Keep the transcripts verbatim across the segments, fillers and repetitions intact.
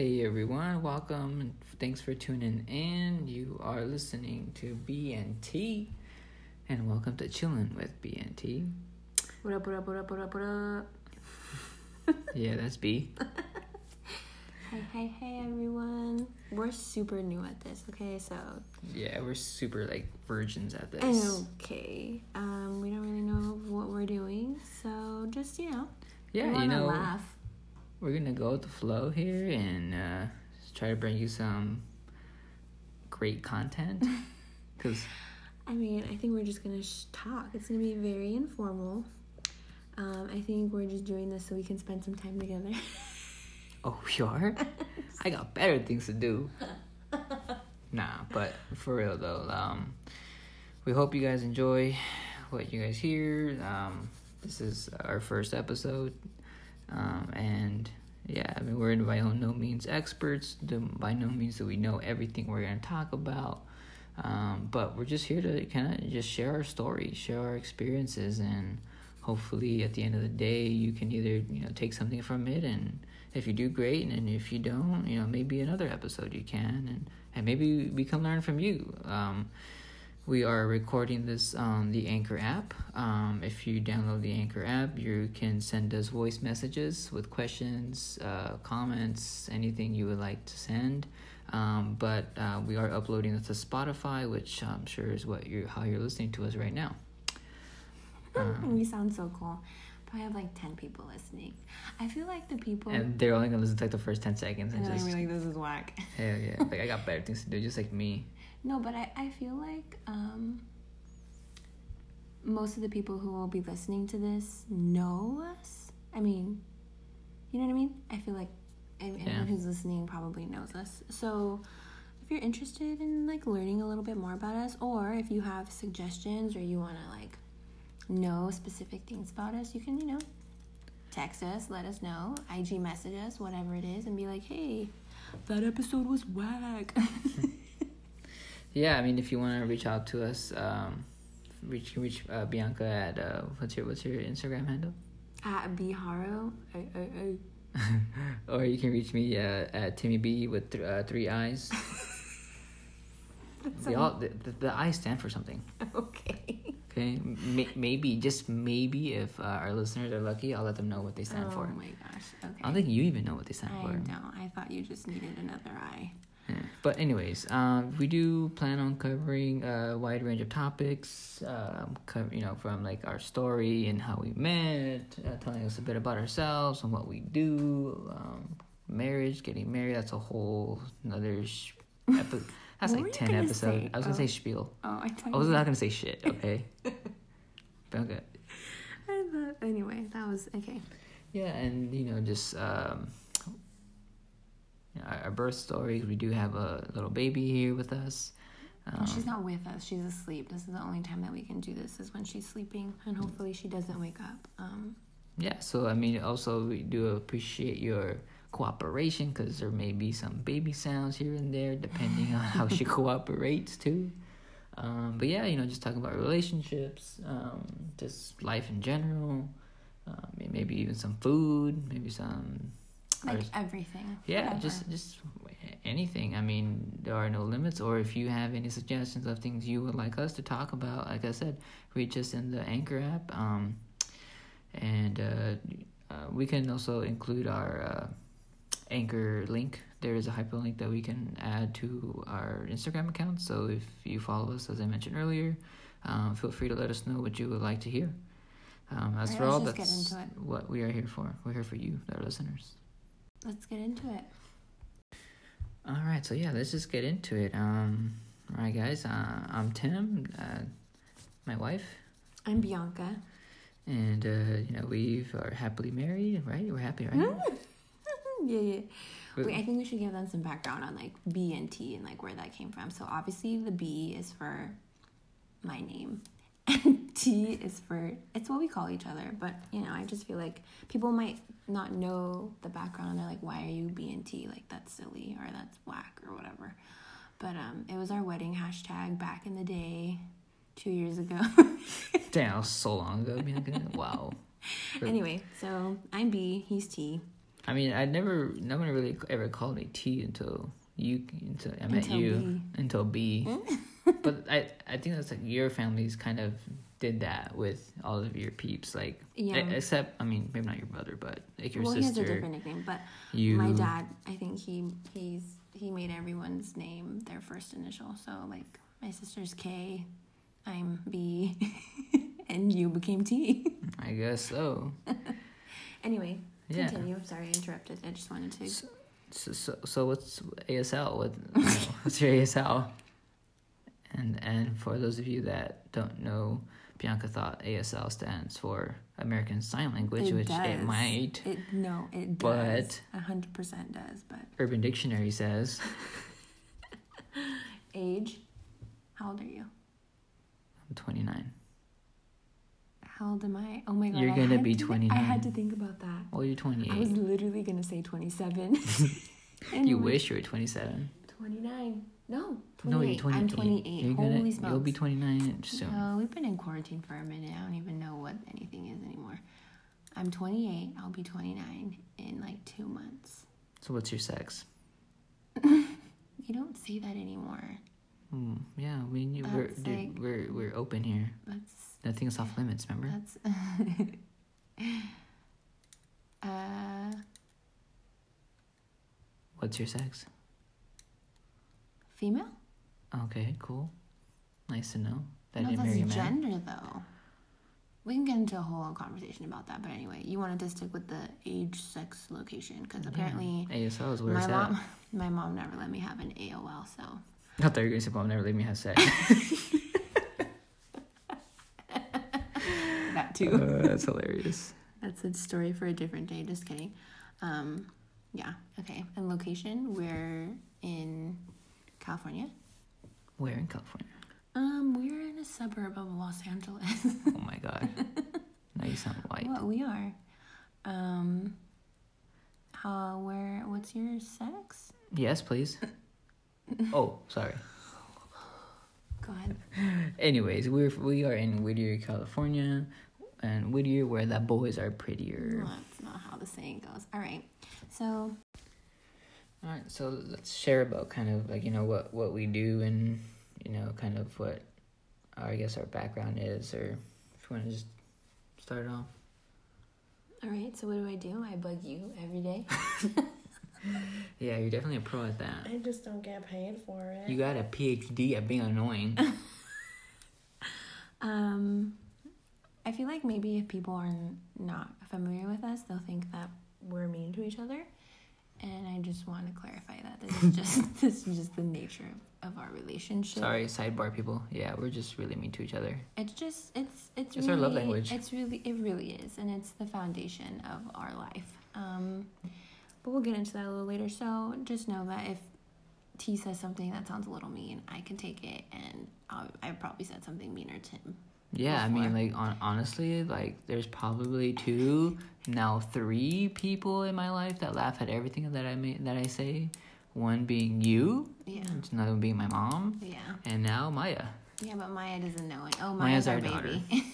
Hey everyone, welcome and thanks for tuning in. You are listening to B N T and welcome to Chillin' with B N T. What up, what up, what up, what up, what up? Yeah, that's B. Hey, hey, hey everyone. We're super new at this, okay? So yeah, we're super like virgins at this. Okay. Um, we don't really know what we're doing, so just, you know, yeah, we you know, laugh. We're going to go with the flow here and uh, try to bring you some great content. Cause I mean, I think we're just going to sh- talk. It's going to be very informal. Um, I think we're just doing this so we can spend some time together. Oh, we are? I got better things to do. Nah, but for real, though, um, we hope you guys enjoy what you guys hear. Um, this is our first episode. Um, and yeah, I mean, we're by no means experts. By no means that we know everything we're going to talk about. Um, but we're just here to kind of just share our story, share our experiences, and hopefully at the end of the day, you can either, you know, take something from it, and if you do, great, and if you don't, you know, maybe another episode you can, and, and maybe we can learn from you. Um, We are recording this on the Anchor app. Um, if you download the Anchor app, you can send us voice messages with questions, uh, comments, anything you would like to send. Um, but uh, we are uploading this to Spotify, which I'm sure is what you're, how you're listening to us right now. Um, we sound so cool. Probably have like ten people listening. I feel like the people... And they're only going to listen to like the first ten seconds. And, and just, I mean, like, this is whack. Hell yeah. Like, I got better things to do, just like me. No, but I, I feel like um, most of the people who will be listening to this know us. I mean, you know what I mean? I feel like anyone yeah. who's listening probably knows us. So if you're interested in, like, learning a little bit more about us, or if you have suggestions or you want to, like, know specific things about us, you can, you know, text us, let us know, I G message us, whatever it is, and be like, hey, that episode was whack. Yeah, I mean, if you want to reach out to us, um, reach reach uh, Bianca at uh, what's your what's your Instagram handle? At Biharo. I, I, I. Or you can reach me uh, at TimmyB with th- uh, three eyes. They all, the, the the eyes stand for something. Okay. Okay. M- maybe just maybe if uh, our listeners are lucky, I'll let them know what they stand oh for. Oh my gosh. Okay. I don't think you even know what they stand I for. I don't. I thought you just needed another eye. But anyways, uh, we do plan on covering a wide range of topics, um, co- you know, from like our story and how we met, uh, telling us a bit about ourselves and what we do, um, marriage, getting married. That's a whole another sh- episode. That's like ten episodes. Say? I was gonna oh. say spiel. Oh, I thought I was you. Not gonna say shit. Okay. Okay. I thought, anyway, that was okay. Yeah, and you know, just. Um, Our birth stories. We do have a little baby here with us. Um, she's not with us. She's asleep. This is the only time that we can do this is when she's sleeping, and hopefully she doesn't wake up. Um, yeah. So I mean, also we do appreciate your cooperation because there may be some baby sounds here and there depending on how she cooperates too. Um, but yeah, you know, just talking about relationships, um, just life in general, uh, maybe even some food, maybe some. Like everything. Yeah, whatever. just just anything. I mean, there are no limits. Or if you have any suggestions of things you would like us to talk about, like I said, reach us in the Anchor app. Um, and uh, uh, we can also include our uh, Anchor link. There is a hyperlink that we can add to our Instagram account. So if you follow us, as I mentioned earlier, um, feel free to let us know what you would like to hear. Um, as all right, for all, that's what we are here for. We're here for you, our listeners. Let's get into it. All right, so yeah, let's just get into it. Um, all right, guys, uh, I'm Tim, uh, my wife. I'm Bianca. And, uh, you know, we are happily married, right? We're happy, right? yeah, yeah. But, Wait, I think we should give them some background on, like, B and T and, like, where that came from. So, obviously, the B is for my name. And T is for, it's what we call each other, but, you know, I just feel like people might not know the background. They're like, why are you B N T? Like, that's silly, or that's whack, or whatever. But um, it was our wedding hashtag back in the day, two years ago. Damn, so long ago. Wow. Anyway, so I'm B, he's T. I mean, I never, no one really ever called me T until you, until I met until you, B. until B. But I, I think that's like your families kind of did that with all of your peeps, like, yeah. Except, I mean, maybe not your brother, but like your well, sister. Well, he has a different nickname, but you, my dad, I think he, he's, he made everyone's name their first initial. So like my sister's K, I'm B, and you became T. I guess so. Anyway, yeah. Continue. I'm sorry I interrupted. I just wanted to. So, so, so, so what's A S L? What, what's your A S L? And and for those of you that don't know, Bianca thought A S L stands for American Sign Language, it which does. it might. It, no, it does. But one hundred percent does. But Urban Dictionary says. Age? How old are you? I'm twenty-nine. How old am I? Oh my god. You're going to be twenty-nine. I had to think about that. Well, you're twenty-eight. I was literally going to say twenty-seven. You wish you were twenty-seven. twenty-nine. No, twenty-eight. No, you're twenty-eight. I'm twenty-eight. You're gonna, Holy smokes. You'll be twenty-nine soon. No, we've been in quarantine for a minute. I don't even know what anything is anymore. I'm twenty-eight. I'll be twenty-nine in like two months. So what's your sex? You don't say that anymore. Hmm. Yeah, we knew we're, like, dude, we're we're open here. Nothing's off limits. Remember? That's. uh. What's your sex? Female? Okay, cool. Nice to know. That no, didn't marry a man. Gender, though. We can get into a whole conversation about that, but anyway, you wanted to stick with the age, sex, location, because apparently... Yeah. A S L is where my it's mom, at. My mom never let me have an A O L, so... I thought you were going to say, Mom never let me have sex. That, too. Uh, that's hilarious. That's a story for a different day, just kidding. Um, yeah, okay. And location, we're in... California. Where in California? Um, we're in a suburb of Los Angeles. Oh my god. Now you sound white. Well, we are. Um, uh, where, what's your sex? Yes, please. Oh, sorry. Go ahead. Anyways, we're, we are in Whittier, California. And Whittier, where the boys are prettier. No, that's not how the saying goes. Alright, so... All right, so let's share about kind of like, you know, what, what we do and, you know, kind of what, our, I guess, our background is, or if you want to just start off. All right, so what do I do? I bug you every day. Yeah, you're definitely a pro at that. I just don't get paid for it. You got a P H D at being annoying. um, I feel like maybe if people are not familiar with us, they'll think that we're mean to each other. And I just want to clarify that this is just this is just the nature of, of our relationship. Sorry, sidebar people. Yeah, we're just really mean to each other. It's just it's it's, it's really, our love language. It's really it really is, and it's the foundation of our life. Um, but we'll get into that a little later. So just know that if T says something that sounds a little mean, I can take it, and I'll, I probably said something meaner to him. Yeah, before. I mean, like, on, honestly, like, there's probably two, now three people in my life that laugh at everything that I make, that I say. One being you. Yeah. Another one being my mom. Yeah. And now Maya. Yeah, but Maya doesn't know it. Oh, Maya's, Maya's our, our daughter. Baby.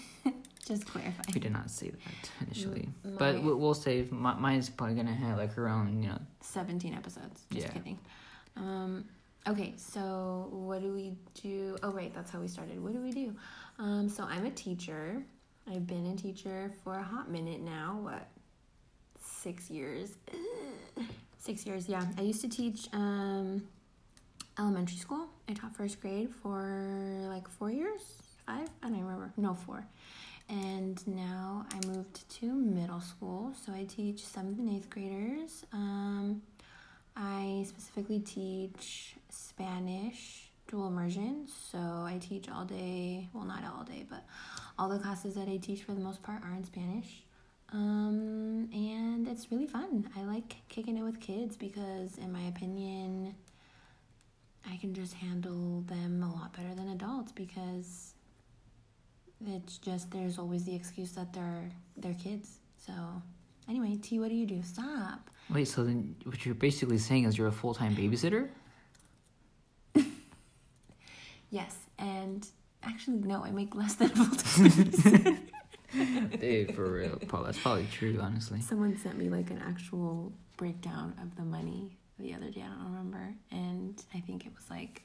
Just clarify. We did not say that initially. Maya. But we'll, we'll save. My, Maya's probably going to have, like, her own, you know. seventeen episodes. Just yeah. kidding. Um... Okay, so what do we do? Oh, right, that's how we started. What do we do? Um, so I'm a teacher. I've been a teacher for a hot minute now. What? Six years. Six years, yeah. I used to teach um, elementary school. I taught first grade for like four years, five? I don't remember. No, four. And now I moved to middle school, so I teach seventh and eighth graders. Um... I specifically teach Spanish dual immersion, so I teach all day, well, not all day, but all the classes that I teach for the most part are in Spanish, um, and it's really fun. I like kicking it with kids because, in my opinion, I can just handle them a lot better than adults because it's just, there's always the excuse that they're, they're kids, so... Anyway, T, what do you do? Stop. Wait, so then what you're basically saying is you're a full-time babysitter? Yes, and actually, no, I make less than a full-time babysitter. Dude, for real. That's probably true, honestly. Someone sent me like an actual breakdown of the money the other day. I don't remember. And I think it was like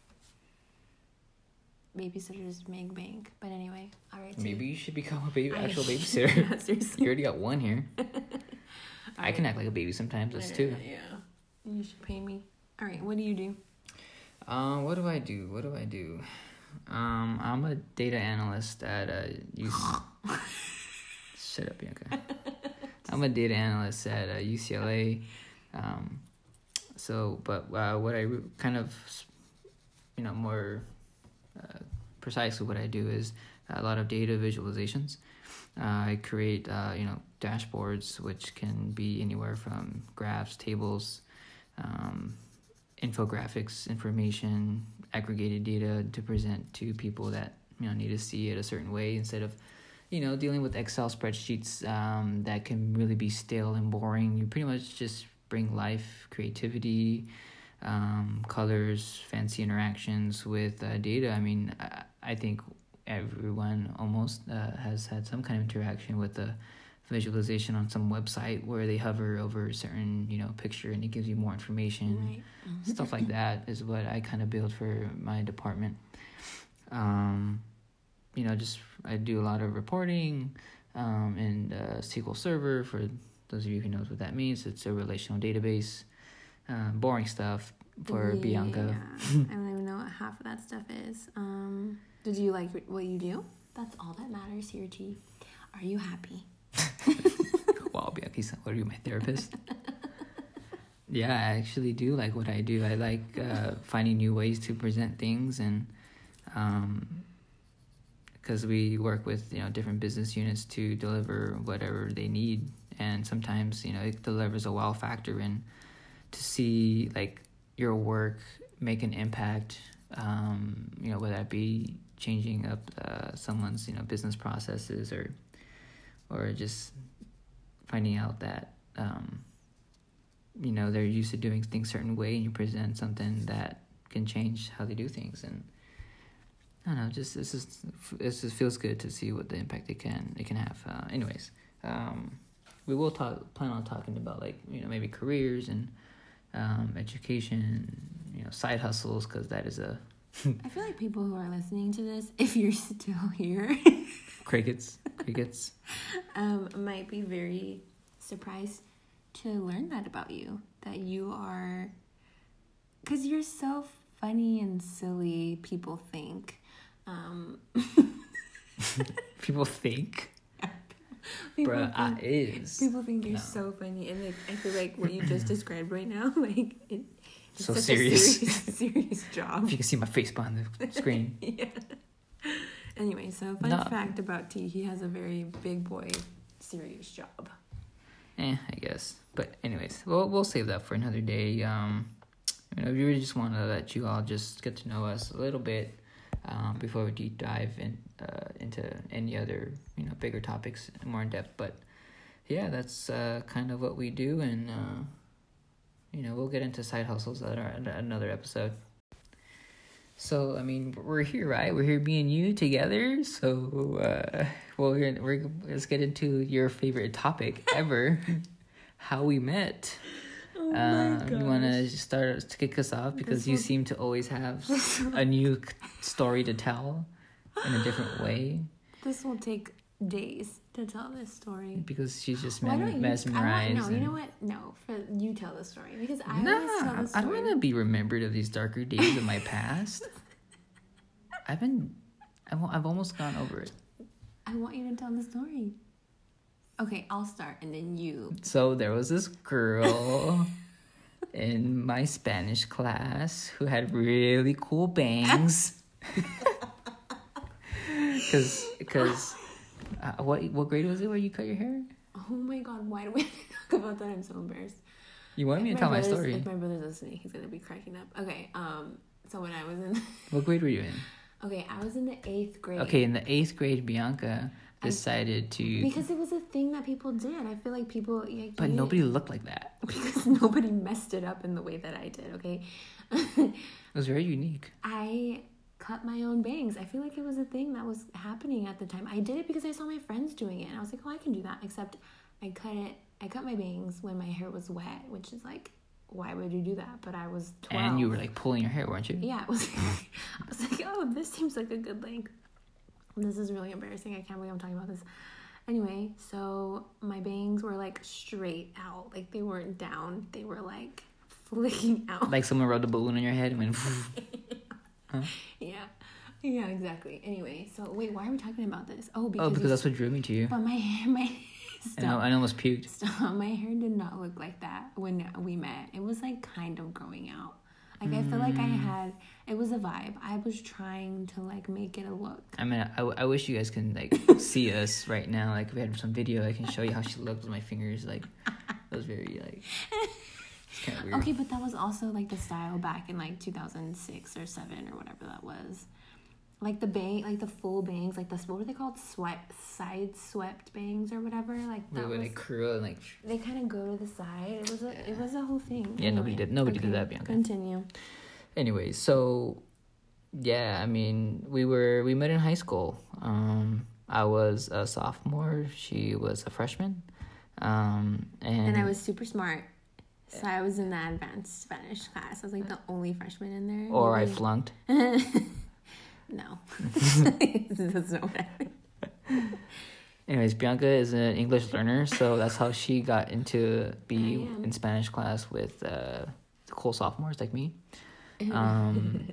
babysitters make bank. But anyway, all right. Maybe you should become a baby, actual babysitter. No, seriously. You already got one here. I right. can act like a baby sometimes. That's two. Yeah. You should pay me. All right. What do you do? Um, what do I do? What do I do? Um, I'm a data analyst at uh, U C... Shut up, Bianca. I'm a data analyst at uh, U C L A. Um, so, but uh, what I re- kind of, you know, more uh, precisely what I do is a lot of data visualizations. Uh, I create, uh, you know, dashboards, which can be anywhere from graphs, tables, um, infographics, information, aggregated data to present to people that, you know, need to see it a certain way instead of, you know, dealing with Excel spreadsheets um, that can really be stale and boring. You pretty much just bring life, creativity, um, colors, fancy interactions with uh, data. I mean, I, I think everyone almost uh, has had some kind of interaction with a visualization on some website where they hover over a certain, you know, picture and it gives you more information. Right. Mm-hmm. Stuff like that is what I kind of build for my department. Um, you know, just I do a lot of reporting um, and uh, S Q L Server. For those of you who knows what that means, it's a relational database. Uh, boring stuff for yeah, Bianca. Yeah. I don't even know what half of that stuff is. Um, did you like what you do? That's all that matters here, G. Are you happy? Wow, Bianca, what are you, my therapist? Yeah, I actually do like what I do. I like uh, finding new ways to present things, and because um, we work with, you know, different business units to deliver whatever they need, and sometimes, you know, it delivers a wow factor, and to see like your work make an impact, um, you know, whether that be changing up uh, someone's, you know, business processes or. Or just finding out that, um, you know, they're used to doing things a certain way and you present something that can change how they do things. And I don't know, just this is this just feels good to see what the impact it can it can have. Uh, anyways, um, we will talk plan on talking about, like, you know, maybe careers and um, education, you know, side hustles, because that is a. I feel like people who are listening to this, if you're still here. Crickets. Crickets. Um, might be very surprised to learn that about you. That you are... Because you're so funny and silly, people think. Um... people think? Yeah. People Bruh, think, I is. People think you're no. so funny. And like, I feel like what you just described right now, like... It, it's so serious. serious. Serious job. If you can see my face behind the screen. Yeah. Anyway, so fun no. fact about T, he has a very big boy serious job. Eh, I guess. But anyways, we'll, we'll save that for another day. Um, you know, if you really just want to let you all just get to know us a little bit um, before we deep dive in, uh, into any other, you know, bigger topics more in depth. But yeah, that's uh, kind of what we do. And, uh, you know, we'll get into side hustles at, our, at another episode. So, I mean, we're here, right? We're here being you together. So, uh, well, we're, we're, let's get into your favorite topic ever, how we met. Oh, uh, my gosh. You want to start to kick us off because this you one... seem to always have a new story to tell in a different way. This will take days to tell this story. Because she's just mem- mesmerized. No, and... you know what? No, for you tell the story. Because I nah, always tell the story. I don't want to be remembered of these darker days of my past. I've been... I've, I've almost gone over it. I want you to tell the story. Okay, I'll start and then you... So there was this girl in my Spanish class who had really cool bangs. Because... because... Uh, what what grade was it where you cut your hair? Oh my god, why do we talk about that? I'm so embarrassed. You wanted if me to tell my story. If my brother's listening, he's going to be cracking up. Okay, um, so when I was in... What grade were you in? Okay, I was in the eighth grade. Okay, in the eighth grade, Bianca decided I, to... Because it was a thing that people did. I feel like people... Like, but nobody looked like that. Because nobody messed it up in the way that I did, okay? It was very unique. I cut my own bangs. I feel like it was a thing that was happening at the time. I did it because I saw my friends doing it, and I was like, oh, I can do that, except I cut it. I cut my bangs when my hair was wet, which is like, why would you do that? But I was twelve. And you were like pulling your hair, weren't you? Yeah. It was like, I was like, oh, this seems like a good length. This is really embarrassing. I can't believe I'm talking about this. Anyway, so my bangs were like straight out. Like they weren't down. They were like flicking out. Like someone rubbed a balloon on your head and went... huh? Yeah. Yeah, exactly. Anyway, so wait, why are we talking about this? Oh, because, oh, because that's what drew me to you. But my hair... My... Stop. And I almost puked. Stop. My hair did not look like that when we met. It was like kind of growing out. Like mm. I feel like I had, it was a vibe. I was trying to like make it a look. I mean, I, I wish you guys can like see us right now. Like if we had some video, I can show you how she looked with my fingers. Like that was very like, it's kind of weird. Okay, but that was also like the style back in like two thousand six or seven or whatever that was. Like the bang, like the full bangs, like the, what were they called? Swept, side swept bangs or whatever. Like that was, like curl and like. They kind of go to the side. It was a, yeah. it was a whole thing. Yeah, anyway. nobody did, nobody okay. did that, Bianca. Continue. Anyway, so, yeah, I mean, we were, we met in high school. Um, I was a sophomore. She was a freshman. Um, and. And I was super smart. So I was in the advanced Spanish class. I was like the only freshman in there. Or I flunked. No. That's not what happened. Anyways, Bianca is an English learner, so that's how she got into be in Spanish class with uh, the cool sophomores like me. Um,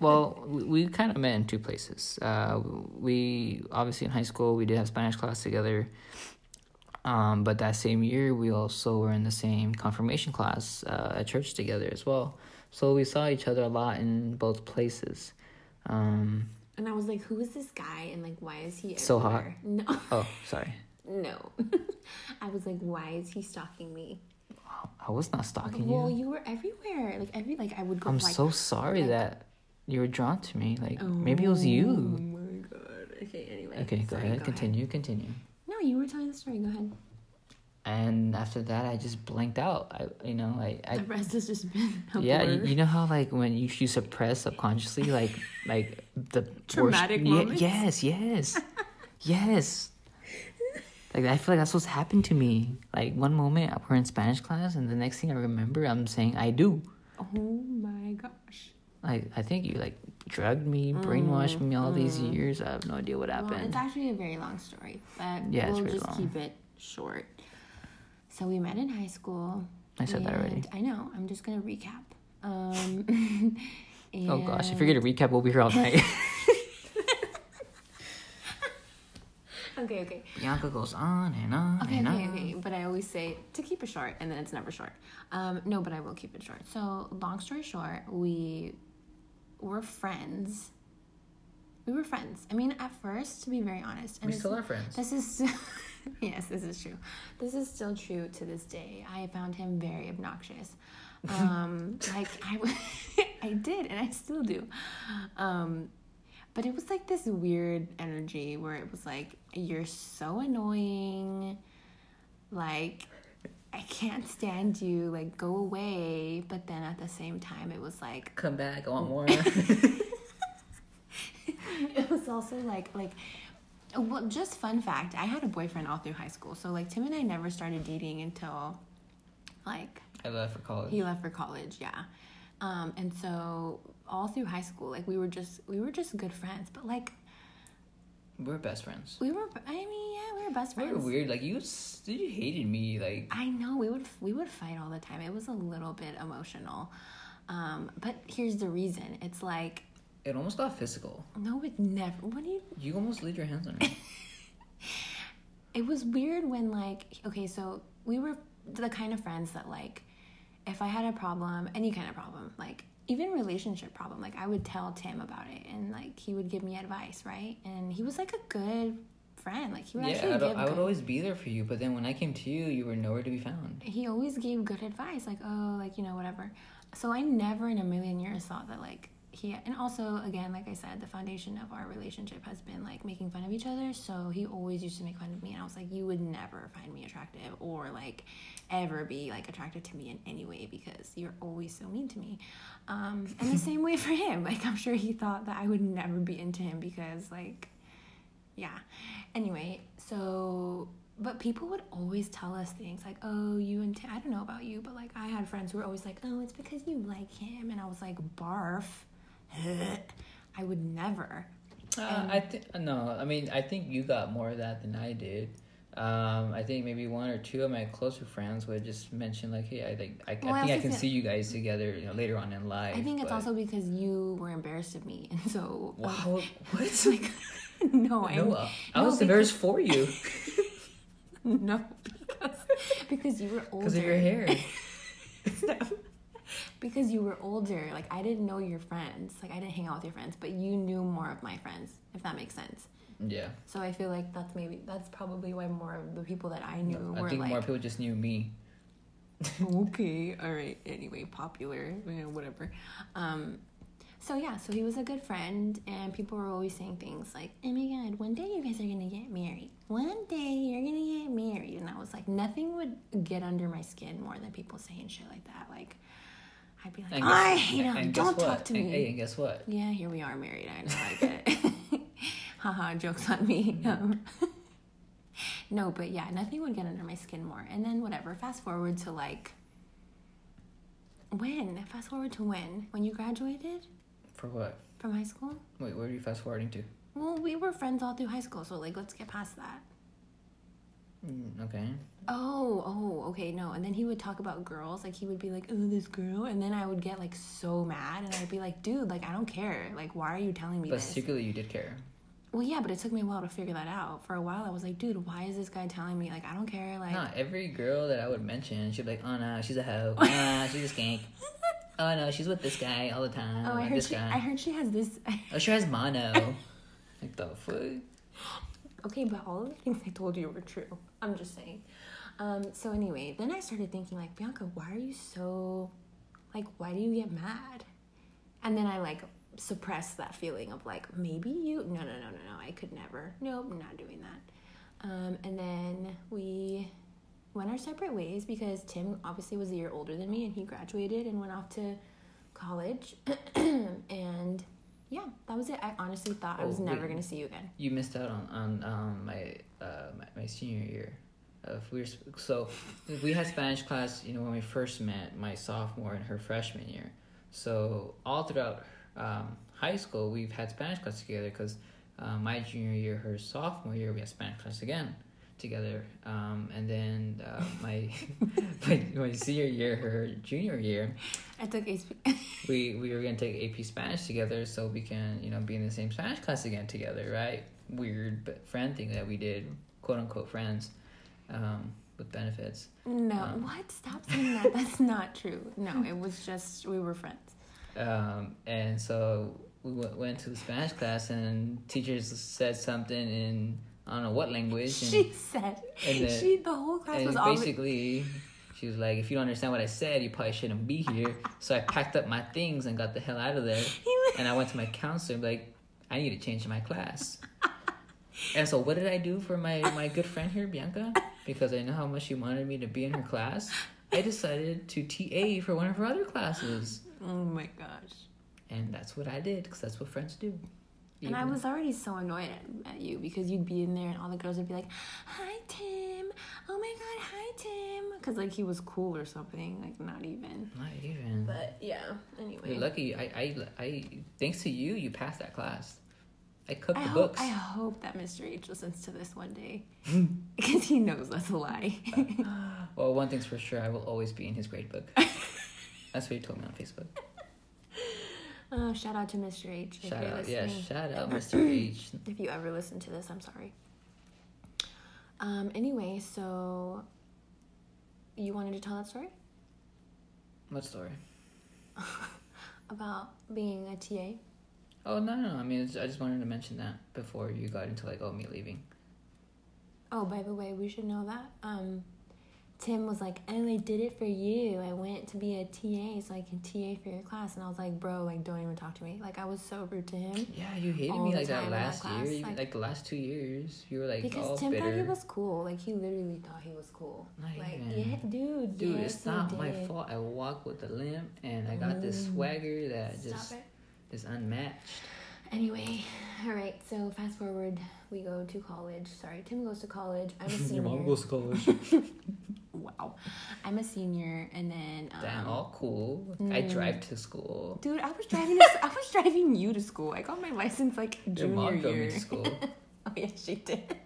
well, we, we kind of met in two places. Uh, we, obviously in high school, we did have Spanish class together. Um, but that same year, we also were in the same confirmation class uh, at church together as well. So we saw each other a lot in both places. Um, and I was like, who is this guy? And like, why is he so hot? No. Oh, sorry. No. I was like, why is he stalking me? I was not stalking well, you. Well, you were everywhere. Like every, like I would go. I'm like, so sorry like, that you were drawn to me. Like oh, maybe it was you. Oh my god. Okay. Anyway. Okay. Go sorry, ahead. Go continue. Ahead. Continue. No, you were telling the story. Go ahead. And after that, I just blanked out. I, you know, I, I the rest has just been. A yeah, you, you know how like when you, you suppress subconsciously, like like the traumatic worst, moments. Yeah, yes, yes, yes. Like I feel like that's what's happened to me. Like one moment we're in Spanish class, and the next thing I remember, I'm saying I do. Oh my gosh. Like I think you like drugged me, brainwashed mm, me all mm. these years. I have no idea what happened. Well, it's actually a very long story, but yeah, we'll just long. keep it short. So we met in high school. I said that already. I know. I'm just going to recap. Um, and oh, gosh. If you're going to recap, we'll be here all night. okay, okay. Bianca goes on and on okay, and okay, on. Okay, okay. But I always say to keep it short, and then it's never short. Um, no, but I will keep it short. So long story short, we were friends. We were friends. I mean, at first, to be very honest. And we still are friends. This is... Yes, this is true. This is still true to this day. I found him very obnoxious. Um, like, I, I did, and I still do. Um, but it was like this weird energy where it was like, you're so annoying. Like, I can't stand you. Like, go away. But then at the same time, it was like... Come back. I want more. It was also like like... Well, just fun fact, I had a boyfriend all through high school. So, like, Tim and I never started dating until, like... I left for college. He left for college, yeah. Um, and so, all through high school, like, we were just we were just good friends. But, like... We were best friends. We were... I mean, yeah, we were best friends. We were weird. Like, you you hated me, like... I know. We would, we would fight all the time. It was a little bit emotional. Um, but here's the reason. It's, like... It almost got physical. No, it never. What do you... You almost laid your hands on me. It was weird when, like... Okay, so we were the kind of friends that, like... If I had a problem, any kind of problem, like... Even relationship problem, like, I would tell Tim about it. And, like, he would give me advice, right? And he was, like, a good friend. Like, he would yeah, actually give Yeah, I would good, always be there for you. But then when I came to you, you were nowhere to be found. He always gave good advice. Like, oh, like, you know, whatever. So I never in a million years thought that, like... he, and also, again, like I said, the foundation of our relationship has been, like, making fun of each other, so he always used to make fun of me, and I was like, you would never find me attractive or, like, ever be, like, attracted to me in any way because you're always so mean to me. Um, and the same way for him. Like, I'm sure he thought that I would never be into him because, like, yeah. Anyway, so... But people would always tell us things like, oh, you and Tim, I don't know about you, but, like, I had friends who were always like, oh, it's because you like him. And I was like, barf. I would never. Uh, and- I th- No, I mean, I think you got more of that than I did. Um, I think maybe one or two of my closer friends would just mention, like, hey, I think I, well, I, think I can see you guys together, you know, later on in life. I think it's but... also because you were embarrassed of me. And so. Wow. Um, what? Like, no, I, no, I was no, embarrassed because- for you. No, because because you were older. Because of your hair. No. Because you were older. Like, I didn't know your friends. Like, I didn't hang out with your friends, but you knew more of my friends, if that makes sense. Yeah. So I feel like that's maybe that's probably why more of the people that I knew no, were like. I think like, more people just knew me. Okay. All right. Anyway, popular, you know, whatever. Um. So, yeah, so he was a good friend, and people were always saying things like, oh, my God, one day you guys are going to get married. One day you're going to get married. And I was like, nothing would get under my skin more than people saying shit like that. Like, I'd be like, guess, I hate him. Don't talk what? to and, me. Hey, and guess what? Yeah, here we are married. I know, I get it. Haha, joke's on me. Um, no, but, yeah, nothing would get under my skin more. And then whatever, fast forward to, like, when? Fast forward to when? When you graduated? For what? From high school? Wait, what are you fast forwarding to? Well, we were friends all through high school, so, like, let's get past that. Mm, okay. Oh, oh, okay, no. And then he would talk about girls. Like, he would be like, oh, this girl. And then I would get, like, so mad. And I'd be like, dude, like, I don't care. Like, why are you telling me but this? But secretly you did care. Well, yeah, but it took me a while to figure that out. For a while, I was like, dude, why is this guy telling me? Like, I don't care. Like, nah, every girl that I would mention, she'd be like, oh, no, she's a hoe. Oh, no, she's a skank. Oh, no, she's with this guy all the time. Oh, I heard, this she, guy. I heard she has this. Oh, she has mono. Like, the fuck? Okay, but all of the things I told you were true. I'm just saying. Um, so, anyway, then I started thinking, like, Bianca, why are you so, like, why do you get mad? And then I, like, suppressed that feeling of, like, maybe you, no, no, no, no, no, I could never. Nope, I'm not doing that. Um, and then we... went our separate ways because Tim obviously was a year older than me and he graduated and went off to college. And yeah, that was it. I honestly thought oh, I was wait, never gonna see you again. You missed out on on um, my, uh, my my senior year. Uh, we were, so we had Spanish class, you know, when we first met, my sophomore and her freshman year. So all throughout um, high school, we've had Spanish class together because uh, my junior year, her sophomore year, we had Spanish class again. Together, um, and then uh, my, my my senior year, her junior year, I took A P. we we were gonna take A P Spanish together, so we can you know be in the same Spanish class again together, right? Weird but friend thing that we did, quote unquote friends, um, with benefits. No, um, what? Stop saying that. That's not true. No, it was just we were friends. Um, and so we w- went to the Spanish class, and teachers said something in. I don't know what language. And, she said. And the, she, the whole class and was basically, always... she was like, if you don't understand what I said, you probably shouldn't be here. So I packed up my things and got the hell out of there. Was... And I went to my counselor and be like, I need to change my class. And so what did I do for my, my good friend here, Bianca? Because I know how much she wanted me to be in her class. I decided to T A for one of her other classes. Oh, my gosh. And that's what I did because that's what friends do. And I was already so annoyed at, at you because you'd be in there and all the girls would be like, hi, Tim. Oh, my God, hi, Tim. Because, like, he was cool or something. Like, not even. Not even. But, yeah, anyway. You're lucky. I, I, I, thanks to you, you passed that class. I cooked I the hope, books. I hope that Mister H listens to this one day. Because he knows that's a lie. uh, well, one thing's for sure. I will always be in his grade book. That's what he told me on Facebook. Oh, shout out to Mister H. If shout you're out, listening. Yeah, shout out, Mister H. If you ever listen to this, I'm sorry. Um. Anyway, so you wanted to tell that story? What story? About being a T A? Oh, no, no, no. I mean, it's, I just wanted to mention that before you got into, like, oh, me leaving. Oh, by the way, we should know that. Um, Tim was like, oh, I did it for you. I went to be a T A so I can T A for your class. And I was like, bro, like, don't even talk to me. Like, I was so rude to him. Yeah, you hated me like that last that year. You, like, like, the last two years, you were like, because all Tim bitter. Thought he was cool. Like, he literally thought he was cool. Like, like yeah, dude. Dude, yes, it's not my fault. I walk with a limp, and I got mm. this swagger that Stop just it. is unmatched. Anyway, all right, so fast forward, we go to college. Sorry, Tim goes to college. I'm a senior. Your mom goes to college. Wow. I'm a senior, and then... Um, Damn, all cool. Mm, I drive to school. Dude, I was driving to, I was driving you to school. I got my license, like, junior year. Your mom drove me to school. Oh, yeah, she did.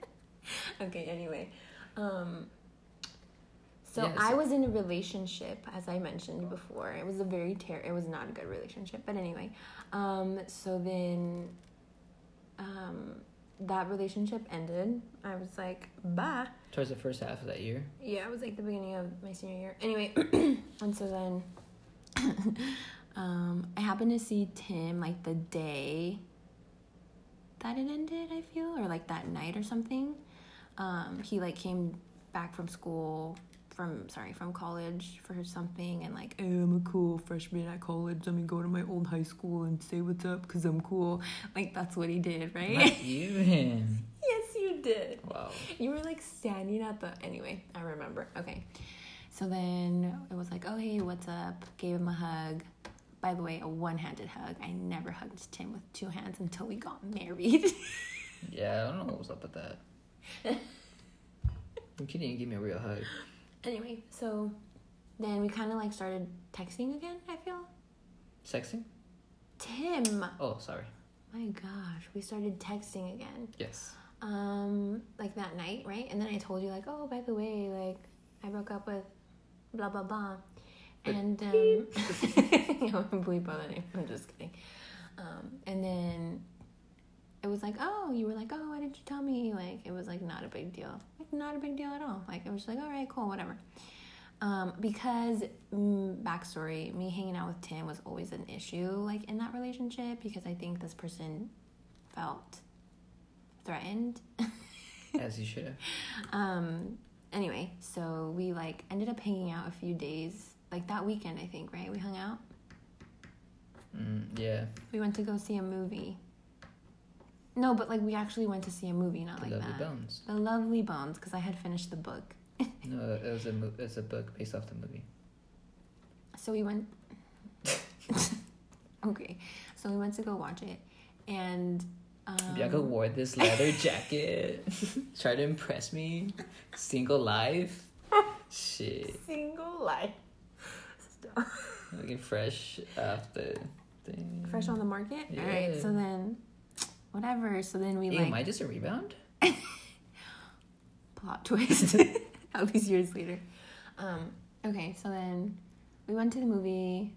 Okay, anyway. Um, so yeah, I was in a relationship, as I mentioned before. It was a very... Ter- it was not a good relationship, but anyway. Um, so then... Um... That relationship ended. I was like, bye. Towards the first half of that year? Yeah, it was like the beginning of my senior year. Anyway, and so then um, I happened to see Tim like the day that it ended, I feel, or like that night or something. Um, he like came back from school, from, sorry, from college for something, and like, oh, I'm a cool freshman at college. Let me go to my old high school and say what's up because I'm cool. Like, that's what he did, right? Not you, him. Yes, you did. Wow. You were like standing at the, anyway, I remember. Okay. So then it was like, oh, hey, what's up? Gave him a hug. By the way, a one-handed hug. I never hugged Tim with two hands until we got married. Yeah, I don't know what was up with that. You couldn't even give me a real hug. Anyway, so then we kind of, like, started texting again, I feel. Sexting? Tim. Oh, sorry. My gosh. We started texting again. Yes. Um, like, that night, right? And then I told you, like, oh, by the way, like, I broke up with blah, blah, blah. But and, um... I don't bleep on the name. I'm just kidding. Um, and then... It was like, oh, you were like, oh, why didn't you tell me? Like, it was, like, not a big deal. Like, not a big deal at all. Like, it was just like, all right, cool, whatever. Um, because, mm, backstory, me hanging out with Tim was always an issue, like, in that relationship. Because I think this person felt threatened. As you should have. Um, anyway, so we, like, ended up hanging out a few days. Like, that weekend, I think, right? We hung out? Mm, yeah. We went to go see a movie. No, but, like, we actually went to see a movie, not the like that. The Lovely Bones. The Lovely Bones, because I had finished the book. No, it was a mo- it's a book based off the movie. So we went... Okay. So we went to go watch it, and... Um... Bianca wore this leather jacket, tried to impress me. Single life. Shit. Single life. Stop. Looking fresh off the thing. Fresh on the market? Yeah. All right, so then... Whatever. So then we hey, like. Am I just a rebound? Plot twist. That'll be years later. Um, okay, so then we went to the movie.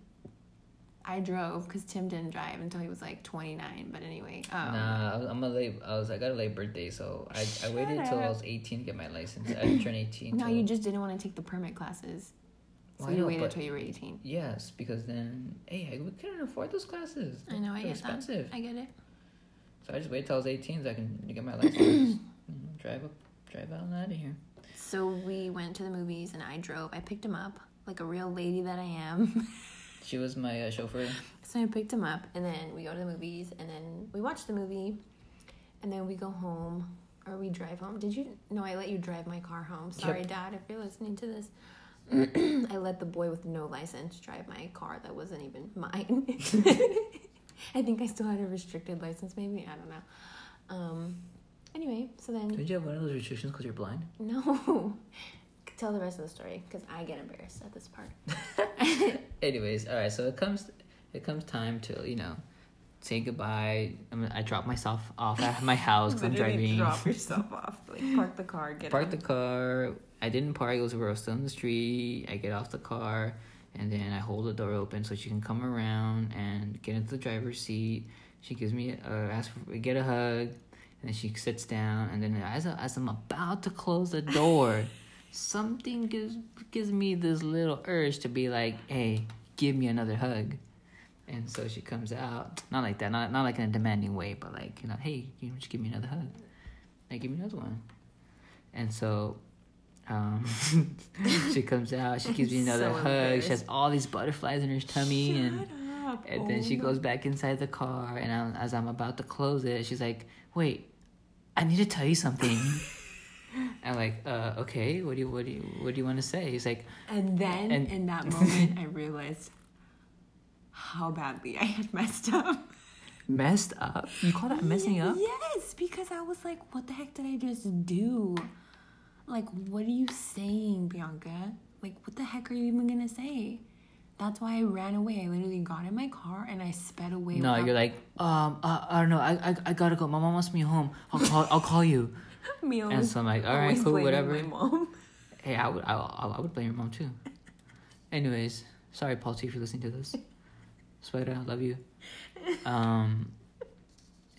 I drove because Tim didn't drive until he was like twenty-nine. But anyway. Oh. Nah, I'm a late. I was. I got a late birthday, so I Shut I waited until I was eighteen to get my license. I didn't turn eighteen. No, till... you just didn't want to take the permit classes. So well, you know, waited until you were eighteen. Yes, because then hey, we couldn't afford those classes. They're I know. I get expensive. That. I get it. So I just wait till I was eighteen so I can get my license. drive up, drive out and out of here. So we went to the movies and I drove. I picked him up like a real lady that I am. She was my uh, chauffeur. So I picked him up and then we go to the movies and then we watch the movie and then we go home or we drive home. Did you? No, I let you drive my car home. Sorry, yep. Dad, if you're listening to this. I let the boy with no license drive my car that wasn't even mine. I think I still had a restricted license, maybe. I don't know. Um, anyway, so then... Did you have one of those restrictions because you're blind? No. Tell the rest of the story, because I get embarrassed at this part. Anyways, all right, so it comes it comes time to, you know, say goodbye. I mean, I drop myself off at my house because I'm driving. Drop yourself off. Like, park the car, get Park on. the car. I didn't park. It was where I was still in the street. I get off the car. And then I hold the door open so she can come around and get into the driver's seat. She gives me, uh, ask for, get a hug, and then she sits down. And then as as I'm about to close the door, something gives gives me this little urge to be like, "Hey, give me another hug." And so she comes out, not like that, not not like in a demanding way, but like you know, "Hey, you know, just give me another hug." Like, give me another one. And so. Um, she comes out, she gives me another so hug. She has all these butterflies in her tummy. Shut and up. And oh, then she goes back inside the car, and I'm, as I'm about to close it, she's like, wait, I need to tell you something. I'm like, uh, okay, what do you what do you what do you want to say? He's like, and then and- in that moment I realized how badly I had messed up. Messed up? You call that messing up? Yes, because I was like, what the heck did I just do? Like, what are you saying, Bianca? Like, what the heck are you even gonna say? That's why I ran away. I literally got in my car and I sped away. No, without... you're like, um, I, I don't know. I, I I gotta go. My mom wants me home. I'll call. I'll call you. Me and so I'm like, all right, cool, whatever. My mom. Hey, I would I, I would blame your mom too. Anyways, sorry, Paul T, if you're listening to this. Sweater, I love you. Um,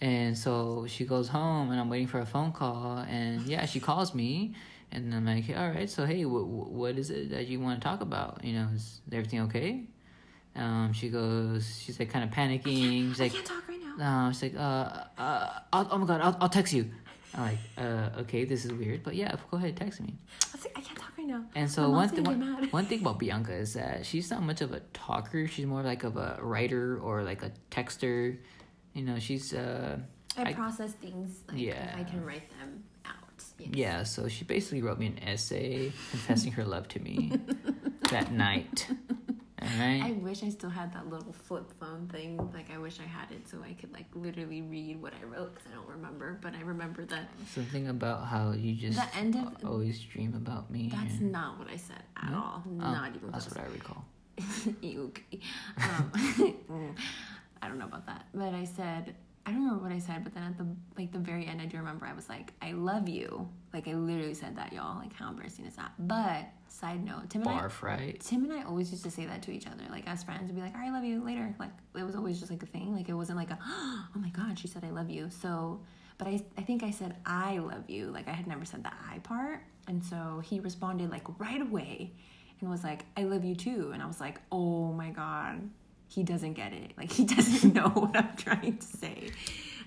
and so she goes home, and I'm waiting for a phone call, and yeah, she calls me. And I'm like, hey, all right, so, hey, what what is it that you want to talk about? You know, is everything okay? Um, she goes, she's, like, kind of panicking. She's I like, can't talk right now. Um, she's like, uh, uh, I'll, oh, my God, I'll, I'll text you. I'm like, uh, okay, this is weird, but yeah, go ahead, text me. I was like, I can't talk right now. And so one, th- one, one thing about Bianca is that she's not much of a talker. She's more like of a writer or, like, a texter. You know, she's... Uh, I, I process things. Like, yeah. I can write them. Yeah, so she basically wrote me an essay confessing her love to me that night. All right. I wish I still had that little flip phone thing. Like, I wish I had it so I could, like, literally read what I wrote, because I don't remember. But I remember that. Something about how you just the end of, always dream about me. That's and... not what I said at no? all. Oh, not even that's close. What I recall. Okay. Um, I don't know about that. But I said... I don't remember what I said, but then at the like the very end, I do remember I was like, "I love you." Like, I literally said that, y'all. Like, how embarrassing is that? But side note, Tim and Barf, I, right? Tim and I always used to say that to each other, like as friends, we'd be like, "All right, I love you." Later, like it was always just like a thing. Like, it wasn't like a, "Oh my God, she said I love you." So, but I I think I said I love you. Like, I had never said the I part, and so he responded like right away, and was like, "I love you too," and I was like, "Oh my God." He doesn't get it. Like, he doesn't know what I'm trying to say.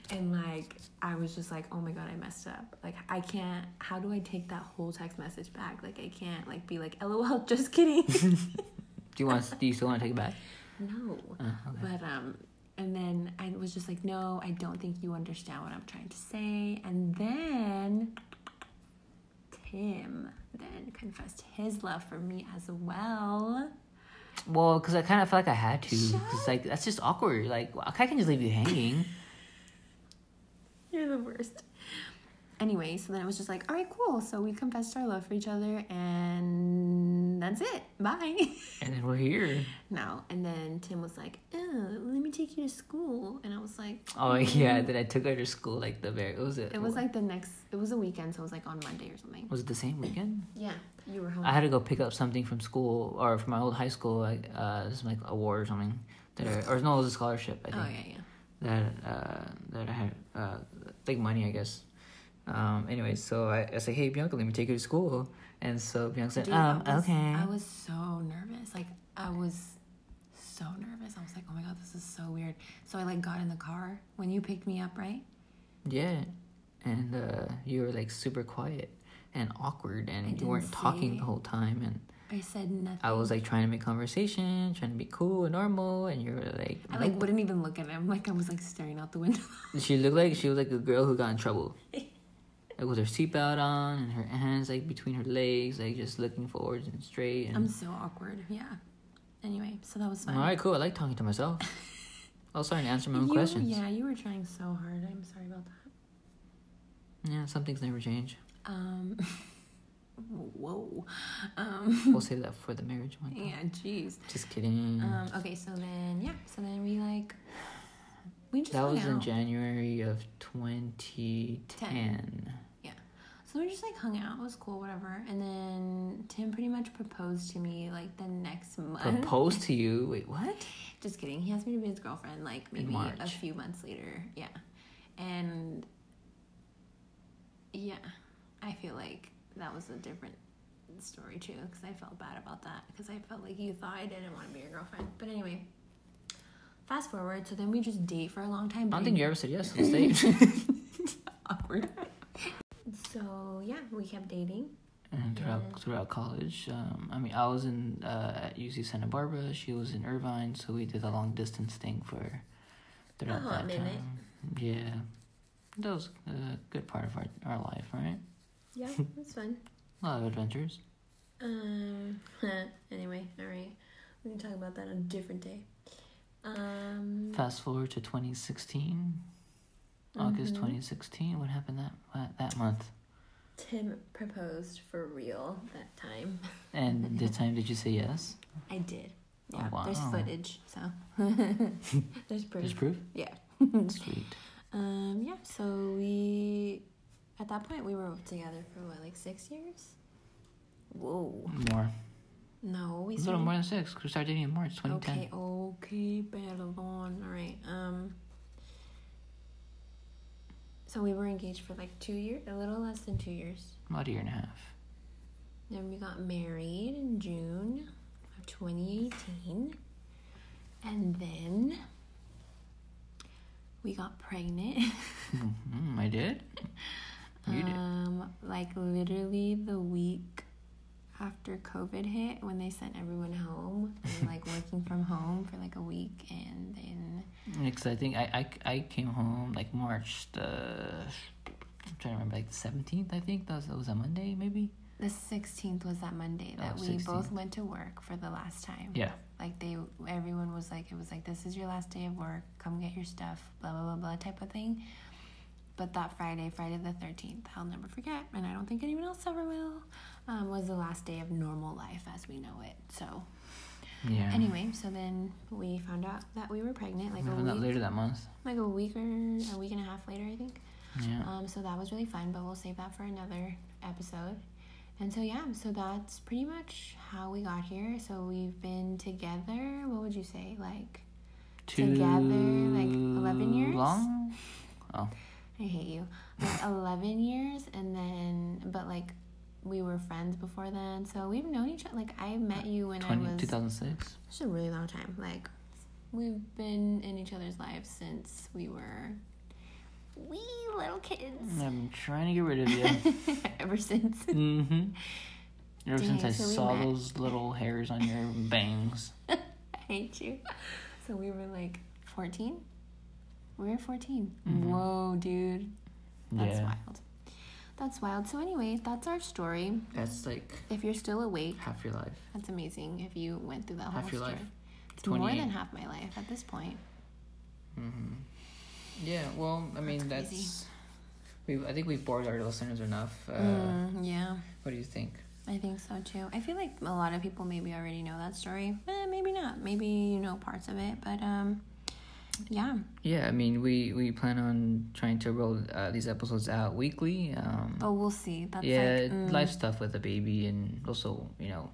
And, like, I was just like, oh, my God, I messed up. Like, I can't, how do I take that whole text message back? Like, I can't, like, be like, LOL, just kidding. do you want, do you still want to take it back? No. Uh, okay. But, um, and then I was just like, no, I don't think you understand what I'm trying to say. And then Tim then confessed his love for me as well. Well, because I kind of felt like I had to. Because, like, that's just awkward. Like, I can just leave you hanging. You're the worst. Anyway, so then I was just like, all right, cool. So we confessed our love for each other, and that's it. Bye. And then we're here. No. And then Tim was like, oh, let me take you to school. And I was like... Oh, oh yeah. Then I took her to school, like, the very... It was, a, it was like, the next... It was a weekend, so it was, like, on Monday or something. Was it the same weekend? Yeah. You were home. I had to go pick up something from school or from my old high school. Like, uh, this is like award or something. That I, or no, it was a scholarship. I think. Oh yeah, yeah. That uh, that I had uh, like money, I guess. Um. Anyway, so I, I said, "Hey, Bianca, let me take you to school." And so Bianca said, Dude, "Um, I was, okay." I was so nervous. Like I was so nervous. I was like, "Oh my God, this is so weird." So I like got in the car when you picked me up, right? Yeah, and uh, you were like super quiet. And awkward, and you weren't talking the whole time, and I said nothing. I was like trying to make conversation, trying to be cool and normal, and you were like, I like wouldn't even look at him. Like I was like staring out the window. She looked like she was like a girl who got in trouble, like with her seatbelt on and her hands like between her legs, like just looking forward and straight. And... I'm so awkward. Yeah. Anyway, so that was fun. All right, cool. I like talking to myself. I was starting to answer my own you, questions. Yeah, you were trying so hard. I'm sorry about that. Yeah, some things never change. Um, whoa. Um, we'll save that for the marriage one. Yeah, jeez. Just kidding. Um, okay, so then, yeah, so then we like, we just That was out. in January of twenty ten. Ten. Yeah. So we just like hung out, it was cool, whatever. And then Tim pretty much proposed to me like the next month. Proposed to you? Wait, what? Just kidding. He asked me to be his girlfriend like maybe a few months later. Yeah. And, yeah. I feel like that was a different story, too, because I felt bad about that, because I felt like you thought I didn't want to be your girlfriend. But anyway, fast forward, so then we just date for a long time. I don't think you ever said yes to the date. Awkward. So, yeah, we kept dating. and throughout yeah. throughout college. Um, I mean, I was in uh, at U C Santa Barbara. She was in Irvine, so we did a long distance thing for throughout oh, that minute. time. Yeah, that was a good part of our our life, right? Yeah, that's fun. A lot of adventures. Um. Anyway, all right, we can talk about that on a different day. Um. Fast forward to twenty sixteen, mm-hmm. August twenty sixteen. What happened that that, that month? Tim proposed for real that time. And the time, did you say yes? I did. Yeah. Oh, wow. There's footage, so there's proof. There's proof? Yeah. Sweet. Um. Yeah. So we, at that point, we were together for what, like six years? Whoa. More. No, we. A little more than six. Cause we started dating in March twenty ten. Okay. Okay. Battle on. All right. Um. So we were engaged for like two years, a little less than two years. About a year and a half. Then we got married in June of twenty eighteen. And then we got pregnant. mm-hmm, I did? You did. Um, like literally the week after COVID hit, when they sent everyone home, and like working from home for like a week, and then because I think I, I, I came home like March the I'm trying to remember like the seventeenth, I think that was, that was a Monday, maybe the sixteenth was that Monday that oh, we both went to work for the last time. Yeah, like they everyone was like, it was like, this is your last day of work, come get your stuff, blah blah blah blah type of thing. But that Friday, Friday the thirteenth, I'll never forget, and I don't think anyone else ever will, um, was the last day of normal life as we know it. So, yeah. Anyway, so then we found out that we were pregnant. Like we found out later that month. Like a week or a week and a half later, I think. Yeah. Um. So that was really fun, but we'll save that for another episode. And so, yeah, so that's pretty much how we got here. So we've been together, what would you say, like, Too together, like, eleven years? Long? Oh. I hate you. Like eleven years, and then, but like, we were friends before then, so we've known each other. Like, I met you when twenty, I was two thousand six. It's a really long time. Like, we've been in each other's lives since we were wee little kids. I'm trying to get rid of you. Ever since. Mm-hmm. Ever Dang, since I so saw those little hairs on your bangs. I hate you. So we were like fourteen. We were fourteen. Mm-hmm. Whoa, dude. That's yeah. wild. That's wild. So anyway, that's our story. That's like... If you're still awake... Half your life. That's amazing if you went through that half whole story. Half your life. It's more than half my life at this point. Mm-hmm. Yeah, well, I mean, that's... that's we I think we've bored our listeners enough. Uh, mm, yeah. What do you think? I think so, too. I feel like a lot of people maybe already know that story. Eh, maybe not. Maybe you know parts of it, but... um. Yeah. Yeah, I mean, we, we plan on trying to roll uh, these episodes out weekly. Um, oh, we'll see. That's yeah, like, mm. life stuff with the baby, and also, you know,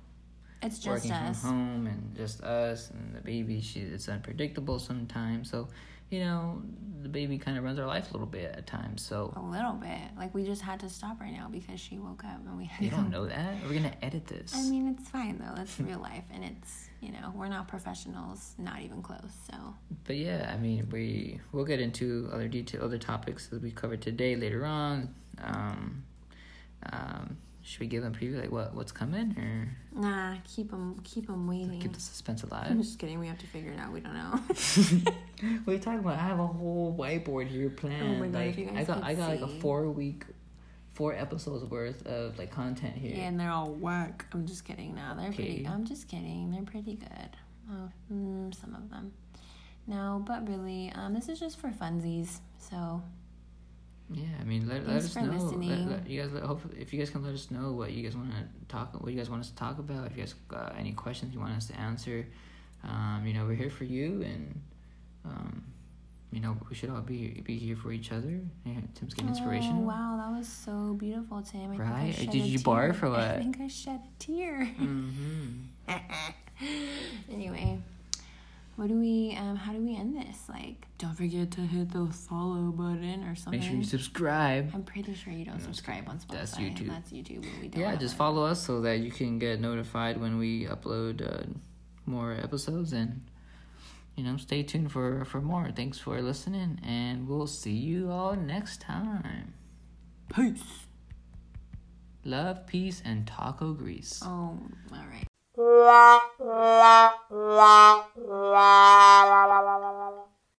it's just working us. From home and just us and the baby. She it's unpredictable sometimes. So, you know, the baby kind of runs our life a little bit at times. So a little bit. Like, we just had to stop right now because she woke up and we had. You don't know that? We're gonna edit this. I mean, it's fine though. That's real life, and it's. You know, we're not professionals, not even close, so. But yeah, I mean, we, we'll get into other detail, other topics that we covered today later on. Um, um, should we give them a preview, like what, what's coming, or? Nah, keep them, keep them waiting. Keep the suspense alive. I'm just kidding, we have to figure it out, we don't know. What are you talking about? I have a whole whiteboard here planned. Oh my God, like, if you guys I got, I got see. like a four week Four episodes worth of like content here. Yeah, and they're all whack. I'm just kidding. No, they're okay. pretty. I'm just kidding. They're pretty good. Oh, mm, some of them. No, but really, um, this is just for funsies. So. Yeah, I mean, let, let us know. Let, let, you guys, let, hopefully, if you guys can let us know what you guys want to talk, what you guys want us to talk about. If you guys got any questions you want us to answer, um, you know, we're here for you, and um. You know, we should all be be here for each other. Yeah, Tim's getting inspiration. Oh, wow, that was so beautiful, Tim. I right? Think I Did you tear. barf or what? I think I shed a tear. Mm-hmm. Anyway, what do we? Um, how do we end this? Like, don't forget to hit the follow button or something. Make sure you subscribe. I'm pretty sure you don't no, subscribe on Spotify. That's YouTube. That's YouTube. But we don't yeah, just follow us so that you can get notified when we upload uh, more episodes and. You know, stay tuned for, for more. Thanks for listening, and we'll see you all next time. Peace. Love, peace, and taco grease. Oh, all right.